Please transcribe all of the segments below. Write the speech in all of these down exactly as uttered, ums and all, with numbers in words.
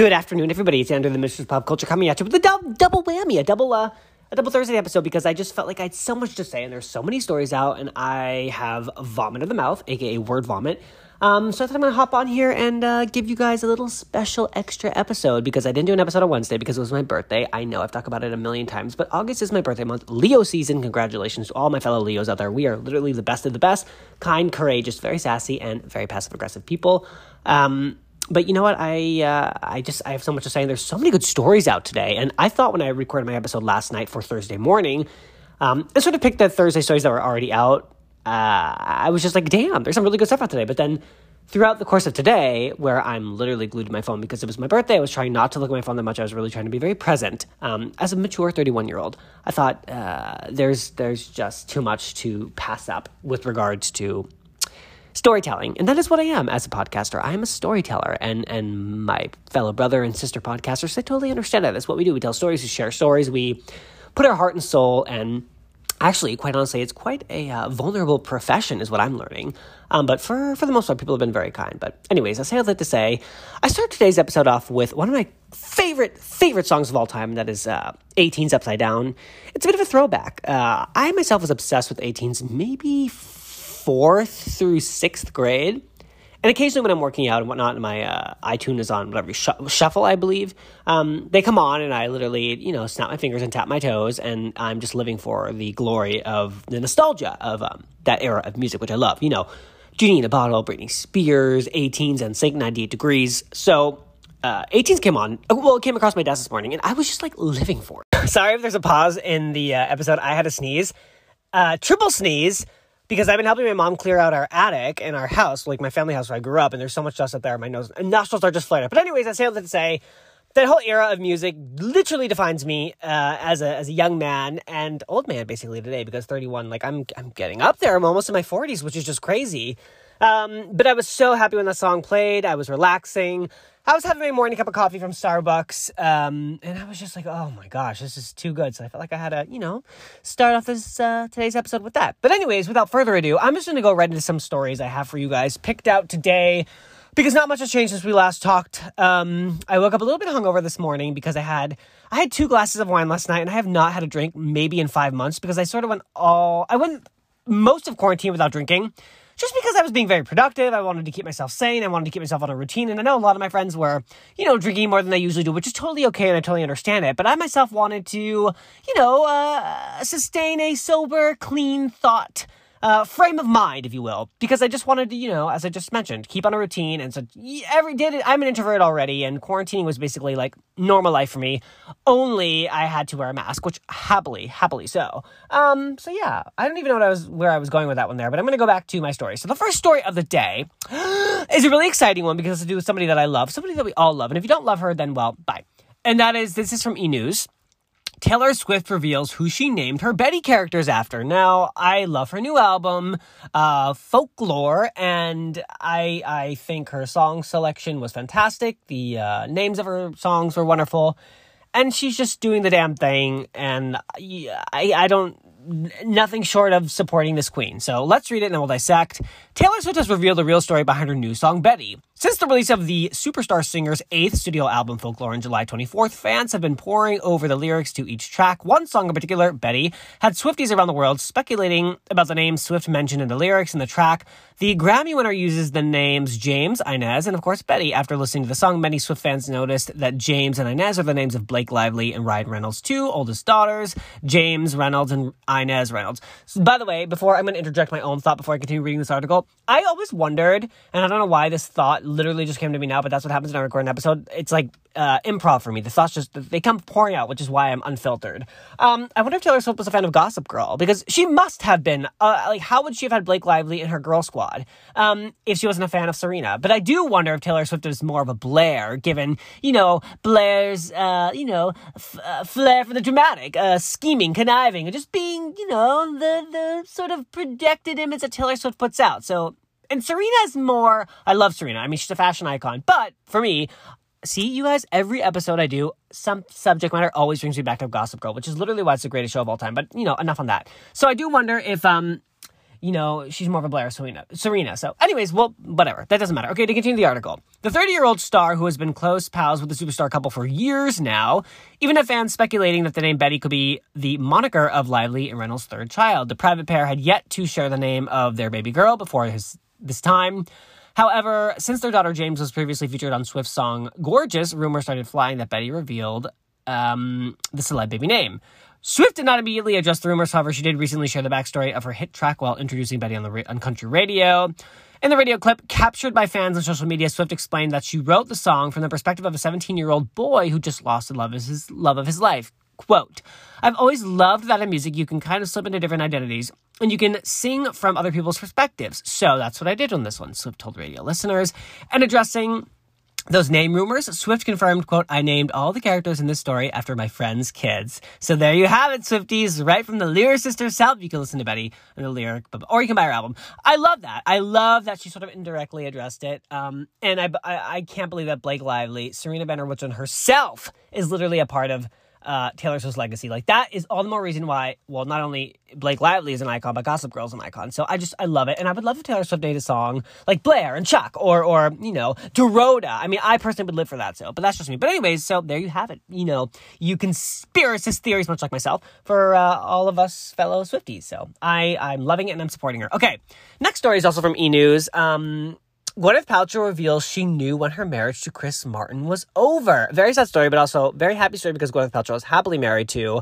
Good afternoon, everybody. It's Andrew, the Mistress of Pop Culture, coming at you with a dub- double whammy, a double uh, a double Thursday episode, because I just felt like I had so much to say, and there's so many stories out, and I have vomit of the mouth, a k a word vomit. Um, so I thought I'm going to hop on here and uh, give you guys a little special extra episode, because I didn't do an episode on Wednesday because it was my birthday. I know, I've talked about it a million times, but August is my birthday month, Leo season. Congratulations to all my fellow Leos out there. We are literally the best of the best, kind, courageous, very sassy, and very passive-aggressive people. Um... But you know what? I uh, I just I have so much to say. There's so many good stories out today. And I thought when I recorded my episode last night for Thursday morning, um, I sort of picked the Thursday stories that were already out. Uh, I was just like, damn, there's some really good stuff out today. But then throughout the course of today, where I'm literally glued to my phone because it was my birthday, I was trying not to look at my phone that much. I was really trying to be very present. Um, as a mature thirty-one-year-old, I thought uh, there's there's just too much to pass up with regards to storytelling. And that is what I am as a podcaster. I am a storyteller. And and my fellow brother and sister podcasters, I totally understand that. That's what we do. We tell stories, we share stories, we put our heart and soul. And actually, quite honestly, it's quite a uh, vulnerable profession is what I'm learning. Um, but for, for the most part, people have been very kind. But anyways, I say all that to say, I start today's episode off with one of my favorite, favorite songs of all time. That is uh, eighteen's Upside Down. It's a bit of a throwback. Uh, I myself was obsessed with eighteen's maybe fourth through sixth grade. And occasionally when I'm working out and whatnot, and my uh, iTunes is on whatever, sh- Shuffle, I believe, um, they come on and I literally, you know, snap my fingers and tap my toes, and I'm just living for the glory of the nostalgia of um, that era of music, which I love. You know, Genie in a Bottle, Britney Spears, eighteen's, and Sync, ninety-eight degrees. So uh, eighteen's came on, well, it came across my desk this morning, and I was just like living for it. Sorry if there's a pause in the uh, episode. I had a sneeze, uh, triple sneeze, because I've been helping my mom clear out our attic and our house, like my family house where I grew up, and there's so much dust up there, my nose and nostrils are just flared up. But anyways, I say all that to say, that whole era of music literally defines me uh, as a as a young man and old man basically today, because thirty-one, like I'm I'm getting up there. I'm almost in my forties, which is just crazy. Um, but I was so happy when that song played. I was relaxing. I was having my morning cup of coffee from Starbucks, um, and I was just like, oh my gosh, this is too good. So I felt like I had to, you know, start off this uh, today's episode with that. But anyways, without further ado, I'm just going to go right into some stories I have for you guys picked out today, because not much has changed since we last talked. Um, I woke up a little bit hungover this morning because I had I had two glasses of wine last night, and I have not had a drink maybe in five months because I sort of went all, I went most of quarantine without drinking. Just because I was being very productive, I wanted to keep myself sane, I wanted to keep myself on a routine, and I know a lot of my friends were, you know, drinking more than they usually do, which is totally okay, and I totally understand it, but I myself wanted to, you know, uh, sustain a sober, clean thought, uh, frame of mind, if you will, because I just wanted to, you know, as I just mentioned, keep on a routine, and so every day, I'm an introvert already, and quarantining was basically, like, normal life for me, only I had to wear a mask, which happily, happily so. Um, so yeah, I don't even know what I was, where I was going with that one there, but I'm going to go back to my story. So the first story of the day is a really exciting one because it's to do with somebody that I love, somebody that we all love. And if you don't love her, then well, bye. And that is, this is from E! News. Taylor Swift reveals who she named her Betty characters after. Now, I love her new album, uh, Folklore, and I I think her song selection was fantastic. The uh, names of her songs were wonderful. And she's just doing the damn thing, and I, I don't... nothing short of supporting this queen. So let's read it and then we'll dissect. Taylor Swift has revealed the real story behind her new song, Betty. Since the release of the superstar singer's eighth studio album, Folklore, on July twenty-fourth, fans have been poring over the lyrics to each track. One song in particular, Betty, had Swifties around the world speculating about the name Swift mentioned in the lyrics in the track. The Grammy winner uses the names James, Inez, and of course Betty. After listening to the song, many Swift fans noticed that James and Inez are the names of Blake Lively and Ryan Reynolds' two oldest daughters, James Reynolds and Inez Reynolds. So, by the way, before I'm going to interject my own thought before I continue reading this article, I always wondered, and I don't know why this thought literally just came to me now, but that's what happens when I record an episode. It's like uh, improv for me. The thoughts just, they come pouring out, which is why I'm unfiltered. Um, I wonder if Taylor Swift was a fan of Gossip Girl, because she must have been. Uh, like, how would she have had Blake Lively in her girl squad um, if she wasn't a fan of Serena? But I do wonder if Taylor Swift is more of a Blair, given, you know, Blair's, uh, you know, f- uh, flair for the dramatic, uh, scheming, conniving, and just being, you know, the the sort of projected image that Taylor Swift puts out. So, and Serena's more, I love Serena. I mean, she's a fashion icon. But for me, see, you guys, every episode I do, some subject matter always brings me back to Gossip Girl, which is literally why it's the greatest show of all time. But, you know, enough on that. So I do wonder if, um, you know, she's more of a Blair Serena. Serena. So anyways, well, whatever. That doesn't matter. Okay, to continue the article. The thirty-year-old star who has been close pals with the superstar couple for years now, even had fans speculating that the name Betty could be the moniker of Lively and Reynolds' third child. The private pair had yet to share the name of their baby girl before his, this time. However, since their daughter James was previously featured on Swift's song Gorgeous, rumors started flying that Betty revealed um, the celeb baby name. Swift did not immediately address the rumors, however, she did recently share the backstory of her hit track while introducing Betty on, the ra- on country radio. In the radio clip, captured by fans on social media, Swift explained that she wrote the song from the perspective of a seventeen-year-old boy who just lost the love of his, love of his life. Quote, I've always loved that in music you can kind of slip into different identities and you can sing from other people's perspectives. So that's what I did on this one, Swift told radio listeners. And addressing those name rumors, Swift confirmed, quote, I named all the characters in this story after my friend's kids. So there you have it, Swifties, right from the lyricist herself. You can listen to Betty and the lyric, or you can buy her album. I love that. I love that she sort of indirectly addressed it. Um, and I, I, I can't believe that Blake Lively, Serena van der Woodsen herself, is literally a part of Uh, Taylor Swift's legacy. Like, that is all the more reason why, well, not only Blake Lively is an icon, but Gossip Girl is an icon. So I just, I love it. And I would love if Taylor Swift made a song like Blair and Chuck or, or you know, Dorota. I mean, I personally would live for that, so, but that's just me. But anyways, so there you have it. You know, you conspiracist theories, much like myself, for uh, all of us fellow Swifties. So I, I'm loving it and I'm supporting her. Okay, next story is also from E! News. Um... Gwyneth Paltrow reveals she knew when her marriage to Chris Martin was over. Very sad story, but also very happy story because Gwyneth Paltrow is happily married to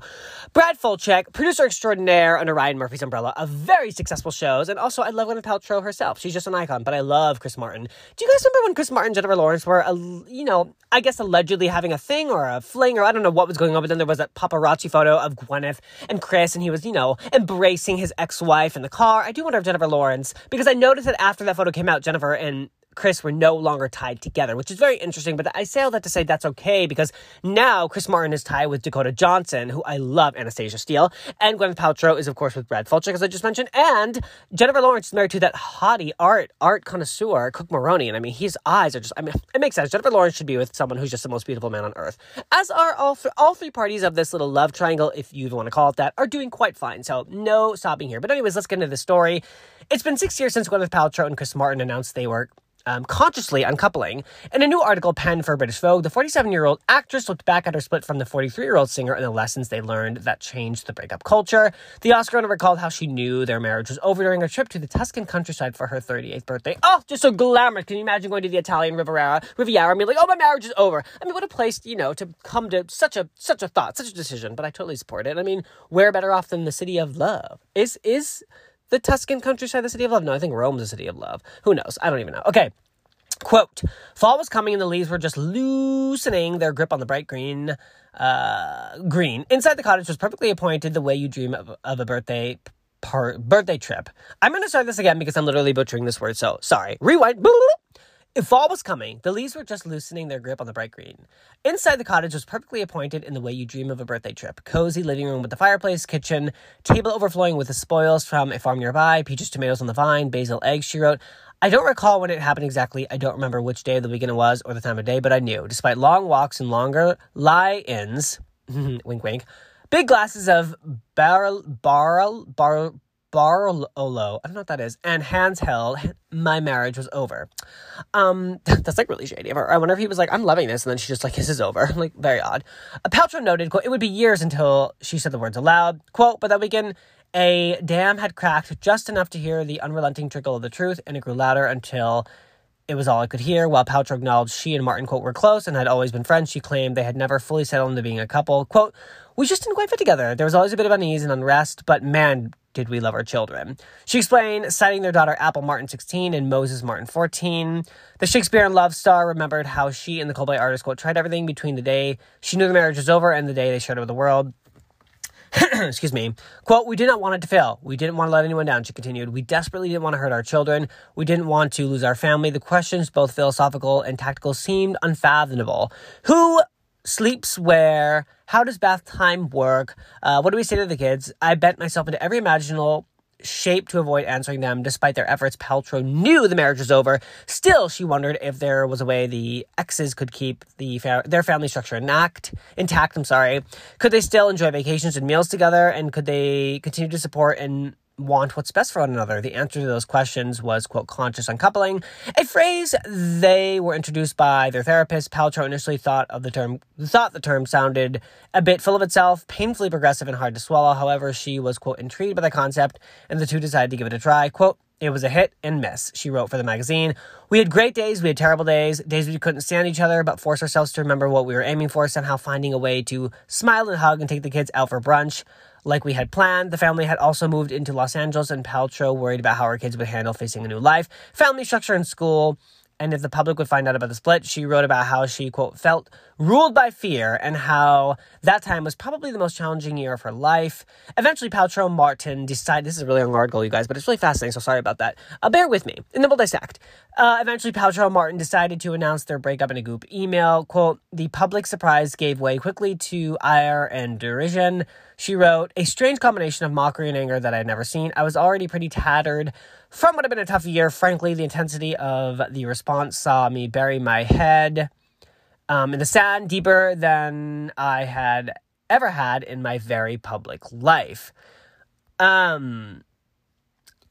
Brad Falchuk, producer extraordinaire under Ryan Murphy's umbrella of very successful shows. And also, I love Gwyneth Paltrow herself. She's just an icon, but I love Chris Martin. Do you guys remember when Chris Martin and Jennifer Lawrence were, uh, you know, I guess allegedly having a thing or a fling or I don't know what was going on, but then there was that paparazzi photo of Gwyneth and Chris and he was, you know, embracing his ex-wife in the car. I do wonder if Jennifer Lawrence, because I noticed that after that photo came out, Jennifer and Chris were no longer tied together, which is very interesting, but I say all that to say that's okay because now Chris Martin is tied with Dakota Johnson, who I love, Anastasia Steele, and Gwyneth Paltrow is, of course, with Brad Falchuk, as I just mentioned, and Jennifer Lawrence is married to that hottie art, art connoisseur, Cooke Maroney, and I mean, his eyes are just, I mean, it makes sense. Jennifer Lawrence should be with someone who's just the most beautiful man on earth, as are all, th- all three parties of this little love triangle, if you want to call it that, are doing quite fine, so no sobbing here. But anyways, let's get into the story. It's been six years since Gwyneth Paltrow and Chris Martin announced they were Um, consciously uncoupling. In a new article penned for British Vogue, the forty-seven-year-old actress looked back at her split from the forty-three-year-old singer and the lessons they learned that changed the breakup culture. The Oscar winner recalled how she knew their marriage was over during her trip to the Tuscan countryside for her thirty-eighth birthday. Oh, just so glamorous. Can you imagine going to the Italian Riviera, Riviera and being like, oh, my marriage is over? I mean, what a place, you know, to come to such a such a thought, such a decision, but I totally support it. I mean, we're better off than the city of love. Is is... The Tuscan countryside, the city of love? No, I think Rome's the city of love. Who knows? I don't even know. Okay. Quote, fall was coming and the leaves were just loosening their grip on the bright green, uh, green. Inside the cottage was perfectly appointed the way you dream of, of a birthday par- birthday trip. I'm going to start this again because I'm literally butchering this word, so sorry. Rewind. If fall was coming, the leaves were just loosening their grip on the bright green. Inside the cottage was perfectly appointed in the way you dream of a birthday trip. Cozy living room with the fireplace, kitchen, table overflowing with the spoils from a farm nearby, peaches, tomatoes on the vine, basil, eggs, she wrote. I don't recall when it happened exactly. I don't remember which day of the weekend it was or the time of day, but I knew. Despite long walks and longer lie-ins, wink, wink, big glasses of barrel, barrel, barrel, Barolo, I don't know what that is, and hands held, my marriage was over. Um, that's like really shady of her. I wonder if he was like, I'm loving this, and then she's just like, this is over. Like, very odd. Paltrow noted, quote, it would be years until she said the words aloud, quote, but that weekend, a dam had cracked just enough to hear the unrelenting trickle of the truth, and it grew louder until it was all I could hear. While Paltrow acknowledged she and Martin, quote, were close and had always been friends, she claimed they had never fully settled into being a couple. Quote, we just didn't quite fit together. There was always a bit of unease and unrest, but man, did we love our children. She explained, citing their daughter Apple Martin, sixteen, and Moses Martin, fourteen. The Shakespeare in Love star remembered how she and the Coldplay artist, quote, tried everything between the day she knew the marriage was over and the day they shared it with the world. Excuse me. Quote, we did not want it to fail. We didn't want to let anyone down, she continued. We desperately didn't want to hurt our children. We didn't want to lose our family. The questions, both philosophical and tactical, seemed unfathomable. Who sleeps where? How does bath time work? Uh, what do we say to the kids? I bent myself into every imaginable shape to avoid answering them. Despite their efforts, Paltrow knew the marriage was over. Still, she wondered if there was a way the exes could keep the fa- their family structure intact. Intact, I'm sorry. Could they still enjoy vacations and meals together? And could they continue to support and want what's best for one another? The answer to those questions was, quote, conscious uncoupling, a phrase they were introduced by their therapist. Paltrow initially thought of the term, thought the term sounded a bit full of itself, painfully progressive and hard to swallow. However, she was, quote, intrigued by the concept, and the two decided to give it a try. Quote, it was a hit and miss, she wrote for the magazine. We had great days, we had terrible days, days we couldn't stand each other, but forced ourselves to remember what we were aiming for, somehow finding a way to smile and hug and take the kids out for brunch like we had planned. The family had also moved into Los Angeles, and Paltrow worried about how her kids would handle facing a new life, family structure, and school, and if the public would find out about the split. She wrote about how she, quote, felt ruled by fear and how that time was probably the most challenging year of her life. Eventually, Paltrow Martin decided, this is a really long article, you guys, but it's really fascinating, so sorry about that. Uh, bear with me, and then we'll dissect. Uh, eventually, Paltrow Martin decided to announce their breakup in a group email. Quote, the public surprise gave way quickly to ire and derision. She wrote, a strange combination of mockery and anger that I had never seen. I was already pretty tattered from what had been a tough year. Frankly, the intensity of the response saw me bury my head um, in the sand deeper than I had ever had in my very public life. Um,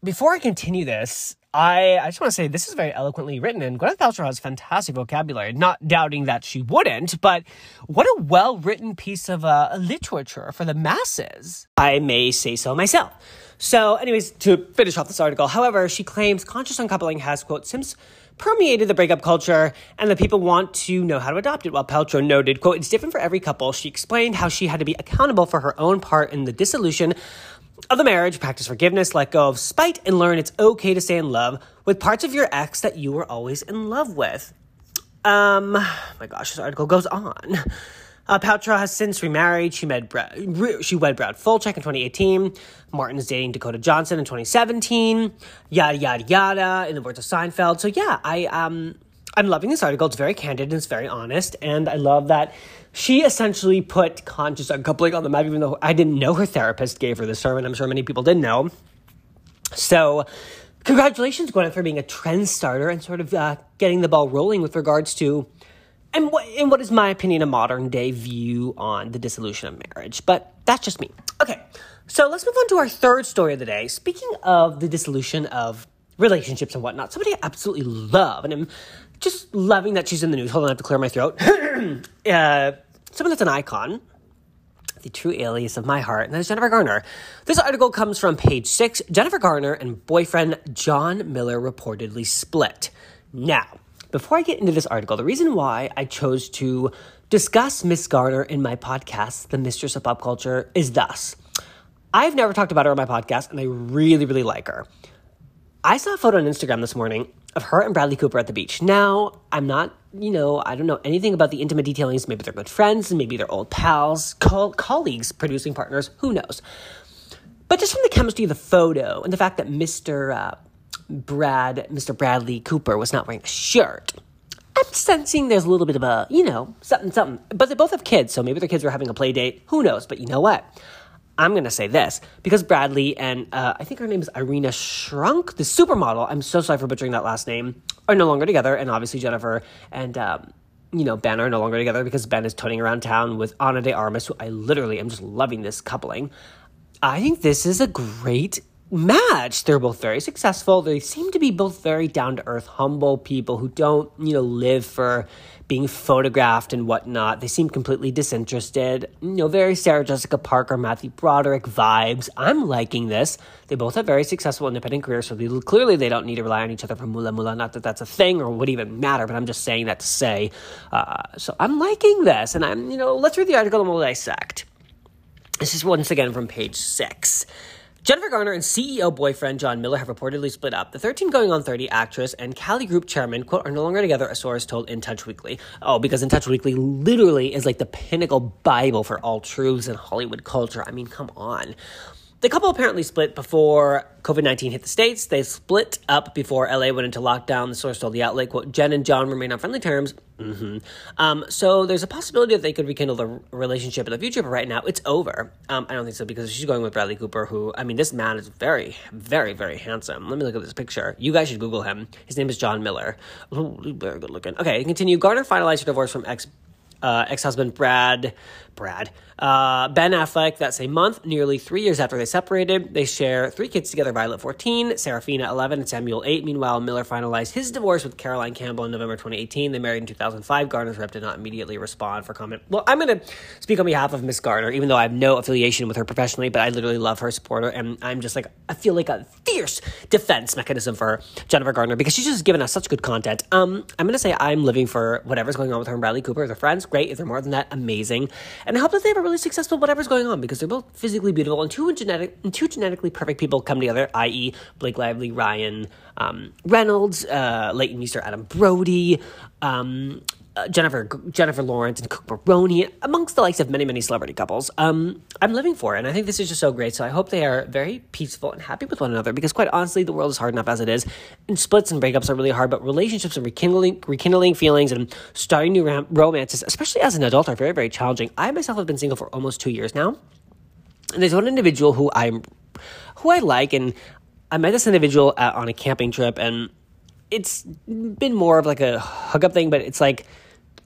before I continue this, I, I just want to say this is very eloquently written, and Gwyneth Paltrow has fantastic vocabulary, not doubting that she wouldn't, but what a well-written piece of uh, literature for the masses, I may say so myself. So anyways, to finish off this article, however, she claims conscious uncoupling has, quote, since permeated the breakup culture and that people want to know how to adopt it. While Paltrow noted, quote, it's different for every couple. She explained how she had to be accountable for her own part in the dissolution of the marriage, practice forgiveness, let go of spite, and learn it's okay to stay in love with parts of your ex that you were always in love with. Um, my gosh, this article goes on. Uh, Paltrow has since remarried. She met Bra- she wed Brad Falchuk in twenty eighteen. Martin's dating Dakota Johnson in twenty seventeen. Yada, yada, yada, in the words of Seinfeld. So yeah, I, um, I'm loving this article. It's very candid and it's very honest. And I love that she essentially put conscious uncoupling on the map, even though I didn't know her therapist gave her this term, and I'm sure many people didn't know. So congratulations, Gwyneth, for being a trend starter and sort of uh, getting the ball rolling with regards to, and what, in what is my opinion, a modern day view on the dissolution of marriage. But that's just me. Okay, so let's move on to our third story of the day. Speaking of the dissolution of relationships and whatnot, somebody I absolutely love, and I'm just loving that she's in the news. Hold on, I have to clear my throat. uh... Someone that's an icon, the true alias of my heart, and that is Jennifer Garner. This article comes from Page Six. Jennifer Garner and boyfriend John Miller reportedly split. Now, before I get into this article, the reason why I chose to discuss Miss Garner in my podcast, The Mistress of Pop Culture, is thus. I've never talked about her on my podcast, and I really, really like her. I saw a photo on Instagram this morning of her and Bradley Cooper at the beach. Now, I'm not... You know, I don't know anything about the intimate detailings. Maybe they're good friends, and maybe they're old pals, co- colleagues, producing partners. Who knows? But just from the chemistry of the photo and the fact that Mister Uh, Brad, Mister Bradley Cooper was not wearing a shirt, I'm sensing there's a little bit of a, you know, something, something. But they both have kids, so maybe their kids were having a play date. Who knows? But you know what? I'm going to say this, because Bradley and uh, I think her name is Irina Shayk, the supermodel, I'm so sorry for butchering that last name, are no longer together. And obviously Jennifer and, um, you know, Ben are no longer together because Ben is toting around town with Anna de Armas, who I literally am just loving this coupling. I think this is a great match. They're both very successful. They seem to be both very down-to-earth, humble people who don't, you know, live for being photographed and whatnot. They seem completely disinterested. You know, very Sarah Jessica Parker, Matthew Broderick vibes. I'm liking this. They both have very successful independent careers, so they, clearly they don't need to rely on each other for moolah moolah. Not that that's a thing or would even matter, but I'm just saying that to say. Uh, so I'm liking this, and I'm, you know, let's read the article and we'll dissect. This is once again from Page Six. Jennifer Garner and C E O boyfriend John Miller have reportedly split up. The thirteen going on thirty actress and Cali Group chairman, quote, are no longer together, a source told In Touch Weekly. Oh, because In Touch Weekly literally is like the pinnacle Bible for all truths in Hollywood culture. I mean, come on. The couple apparently split before covid nineteen hit the States. They split up before L A went into lockdown. The source told the outlet, quote, Jen and John remain on friendly terms. Mm-hmm. Um, so there's a possibility that they could rekindle the relationship in the future, but right now it's over. Um, I don't think so, because she's going with Bradley Cooper, who, I mean, this man is very, very, very handsome. Let me look at this picture. You guys should Google him. His name is John Miller. Ooh, very good looking. Okay, continue. Garner finalized her divorce from ex- uh, ex-husband Brad Brad. Uh, Ben Affleck, that same month, nearly three years after they separated. They share three kids together, Violet, fourteen, Serafina, eleven, and Samuel, eight. Meanwhile, Miller finalized his divorce with Caroline Campbell in November twenty eighteen. They married in two thousand five. Garner's rep did not immediately respond for comment. Well, I'm going to speak on behalf of Miss Garner, even though I have no affiliation with her professionally, but I literally love her, support her, and I'm just like, I feel like a fierce defense mechanism for Jennifer Garner because she's just given us such good content. Um, I'm going to say I'm living for whatever's going on with her and Bradley Cooper. If they're friends, great. If they're more than that, amazing. And I hope that they have a really successful whatever's going on because they're both physically beautiful and two, genetic, and two genetically perfect people come together, that is. Blake Lively, Ryan um, Reynolds, uh, Leighton Meester, Adam Brody, um, uh, Jennifer Jennifer Lawrence, and Cooke Maroney, amongst the likes of many, many celebrity couples. Um, I'm living for it, and I think this is just so great. So I hope they are very peaceful and happy with one another because, quite honestly, the world is hard enough as it is, and splits and breakups are really hard, but relationships and rekindling, rekindling feelings and starting new rom- romances, especially as an adult, are very, very challenging. I myself have been single for almost two years now, and there's one individual who I'm, who I like, and I met this individual uh, on a camping trip, and it's been more of like a hookup thing, but it's like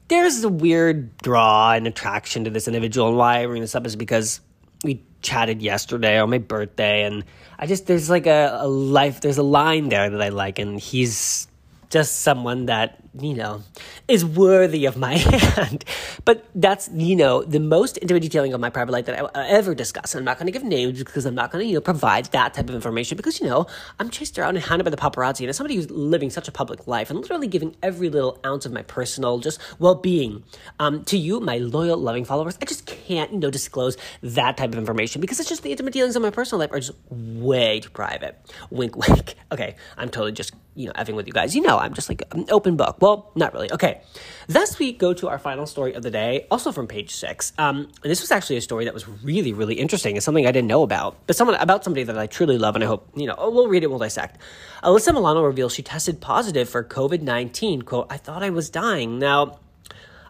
there's a weird draw and attraction to this individual. And why I bring this up is because we chatted yesterday on my birthday, and I just, there's like a, a life, there's a line there that I like, and he's just someone that, you know, is worthy of my hand. But that's, you know, the most intimate detailing of my private life that I will ever discuss. And I'm not going to give names because I'm not going to, you know, provide that type of information because, you know, I'm chased around and hounded by the paparazzi. And as somebody who's living such a public life and literally giving every little ounce of my personal just well-being um, to you, my loyal, loving followers, I just can't, you know, disclose that type of information because it's just the intimate dealings of my personal life are just way too private. Wink, wink. Okay, I'm totally just, you know, effing with you guys. You know, I'm just like an open book. Well, not really. Okay. Thus, we go to our final story of the day, also from page six. Um, and this was actually a story that was really, really interesting. It's something I didn't know about, but someone about somebody that I truly love, and I hope, you know, oh, we'll read it, we'll dissect. Alyssa Milano reveals she tested positive for covid nineteen. Quote, I thought I was dying. Now,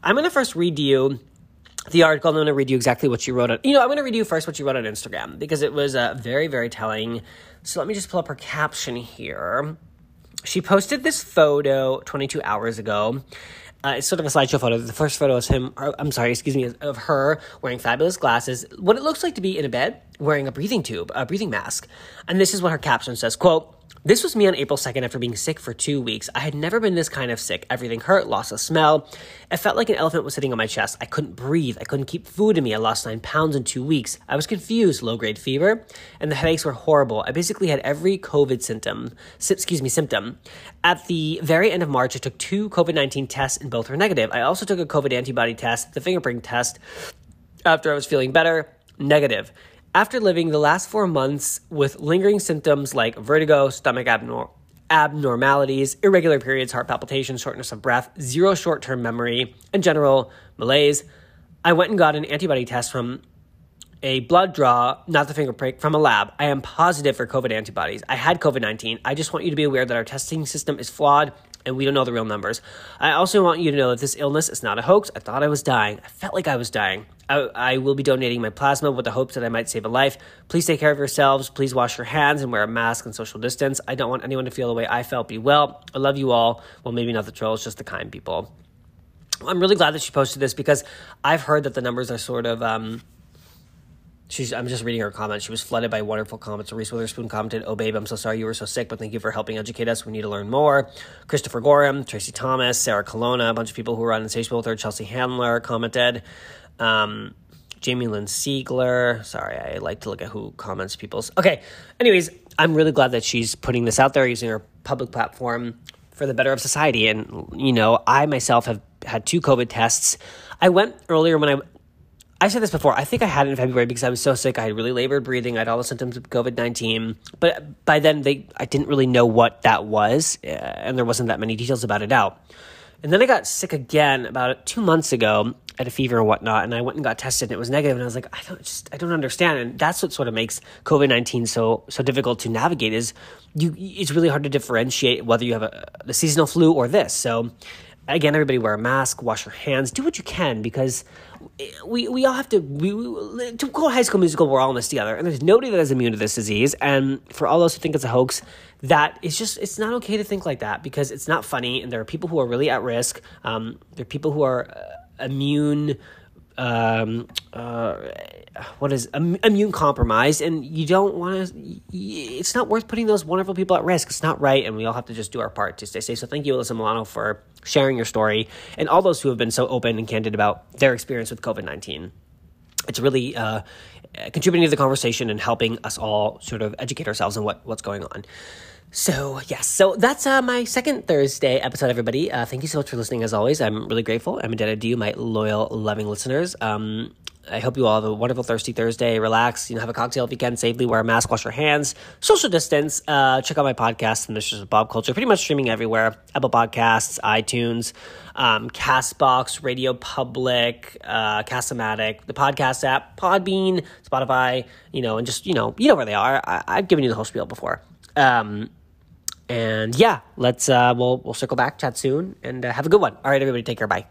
I'm going to first read to you the article, and I'm going to read you exactly what she wrote on, you know, I'm going to read you first what she wrote on Instagram, because it was uh, very, very telling. So let me just pull up her caption here. She posted this photo twenty-two hours ago. Uh, it's sort of a slideshow photo. The first photo is him, or, I'm sorry, excuse me, of her wearing fabulous glasses, what it looks like to be in a bed wearing a breathing tube, a breathing mask. And this is what her caption says, quote, this was me on April second after being sick for two weeks. I had never been this kind of sick. Everything hurt, loss of smell. It felt like an elephant was sitting on my chest. I couldn't breathe. I couldn't keep food in me. I lost nine pounds in two weeks. I was confused, low-grade fever, and the headaches were horrible. I basically had every COVID symptom, sy- excuse me, symptom. At the very end of March, I took two covid nineteen tests, and both were negative. I also took a COVID antibody test, the fingerprint test, after I was feeling better, negative. After living the last four months with lingering symptoms like vertigo, stomach abnor- abnormalities, irregular periods, heart palpitations, shortness of breath, zero short-term memory, and general malaise, I went and got an antibody test from a blood draw, not the finger prick, from a lab. I am positive for COVID antibodies. I had covid nineteen. I just want you to be aware that our testing system is flawed and we don't know the real numbers. I also want you to know that this illness is not a hoax. I thought I was dying. I felt like I was dying. I, I will be donating my plasma with the hopes that I might save a life. Please take care of yourselves. Please wash your hands and wear a mask and social distance. I don't want anyone to feel the way I felt. Be well. I love you all. Well, maybe not the trolls, just the kind people. I'm really glad that she posted this because I've heard that the numbers are sort of... Um, She's, I'm just reading her comments. She was flooded by wonderful comments. Reese Witherspoon commented, oh, babe, I'm so sorry you were so sick, but thank you for helping educate us. We need to learn more. Christopher Gorham, Tracy Thomas, Sarah Colonna, a bunch of people who were on Insatiable with her. Chelsea Handler commented. Um, Jamie Lynn Siegler. Sorry, I like to look at who comments people's. Okay, anyways, I'm really glad that she's putting this out there using her public platform for the better of society. And, you know, I myself have had two COVID tests. I went earlier when I... I said this before. I think I had it in February because I was so sick. I had really labored breathing. I had all the symptoms of covid nineteen. But by then, they I didn't really know what that was, and there wasn't that many details about it out. And then I got sick again about two months ago. I had a fever and whatnot, and I went and got tested, and it was negative. And I was like, I don't just, I don't understand. And that's what sort of makes covid nineteen so so difficult to navigate. Is you, it's really hard to differentiate whether you have a, a seasonal flu or this. So. Again, everybody wear a mask, wash your hands, do what you can because we we all have to, we, we, to go High School Musical, we're all in this together. And there's nobody that is immune to this disease. And for all those who think it's a hoax, that it's just, it's not okay to think like that because it's not funny. And there are people who are really at risk. Um, there are people who are immune um, uh, what is um, immune compromised, and you don't want to. It's not worth putting those wonderful people at risk. It's not right, and we all have to just do our part to stay safe. So thank you, Alyssa Milano, for sharing your story, and all those who have been so open and candid about their experience with COVID nineteen. It's really uh, contributing to the conversation and helping us all sort of educate ourselves on what, what's going on. So, yes. So that's uh, my second Thursday episode, everybody. Uh, thank you so much for listening, as always. I'm really grateful. I'm indebted to you, my loyal, loving listeners. Um, I hope you all have a wonderful Thirsty Thursday. Relax. You know, have a cocktail if you can safely. Wear a mask. Wash your hands. Social distance. Uh, check out my podcast, The Mistress of Bob Culture. Pretty much streaming everywhere. Apple Podcasts, iTunes, um, CastBox, Radio Public, uh, Castomatic, the podcast app, Podbean, Spotify, you know, and just, you know, you know where they are. I- I've given you the whole spiel before. Um... And yeah, let's, uh, we'll, we'll circle back, chat soon, and uh, have a good one. All right, everybody, take care. Bye.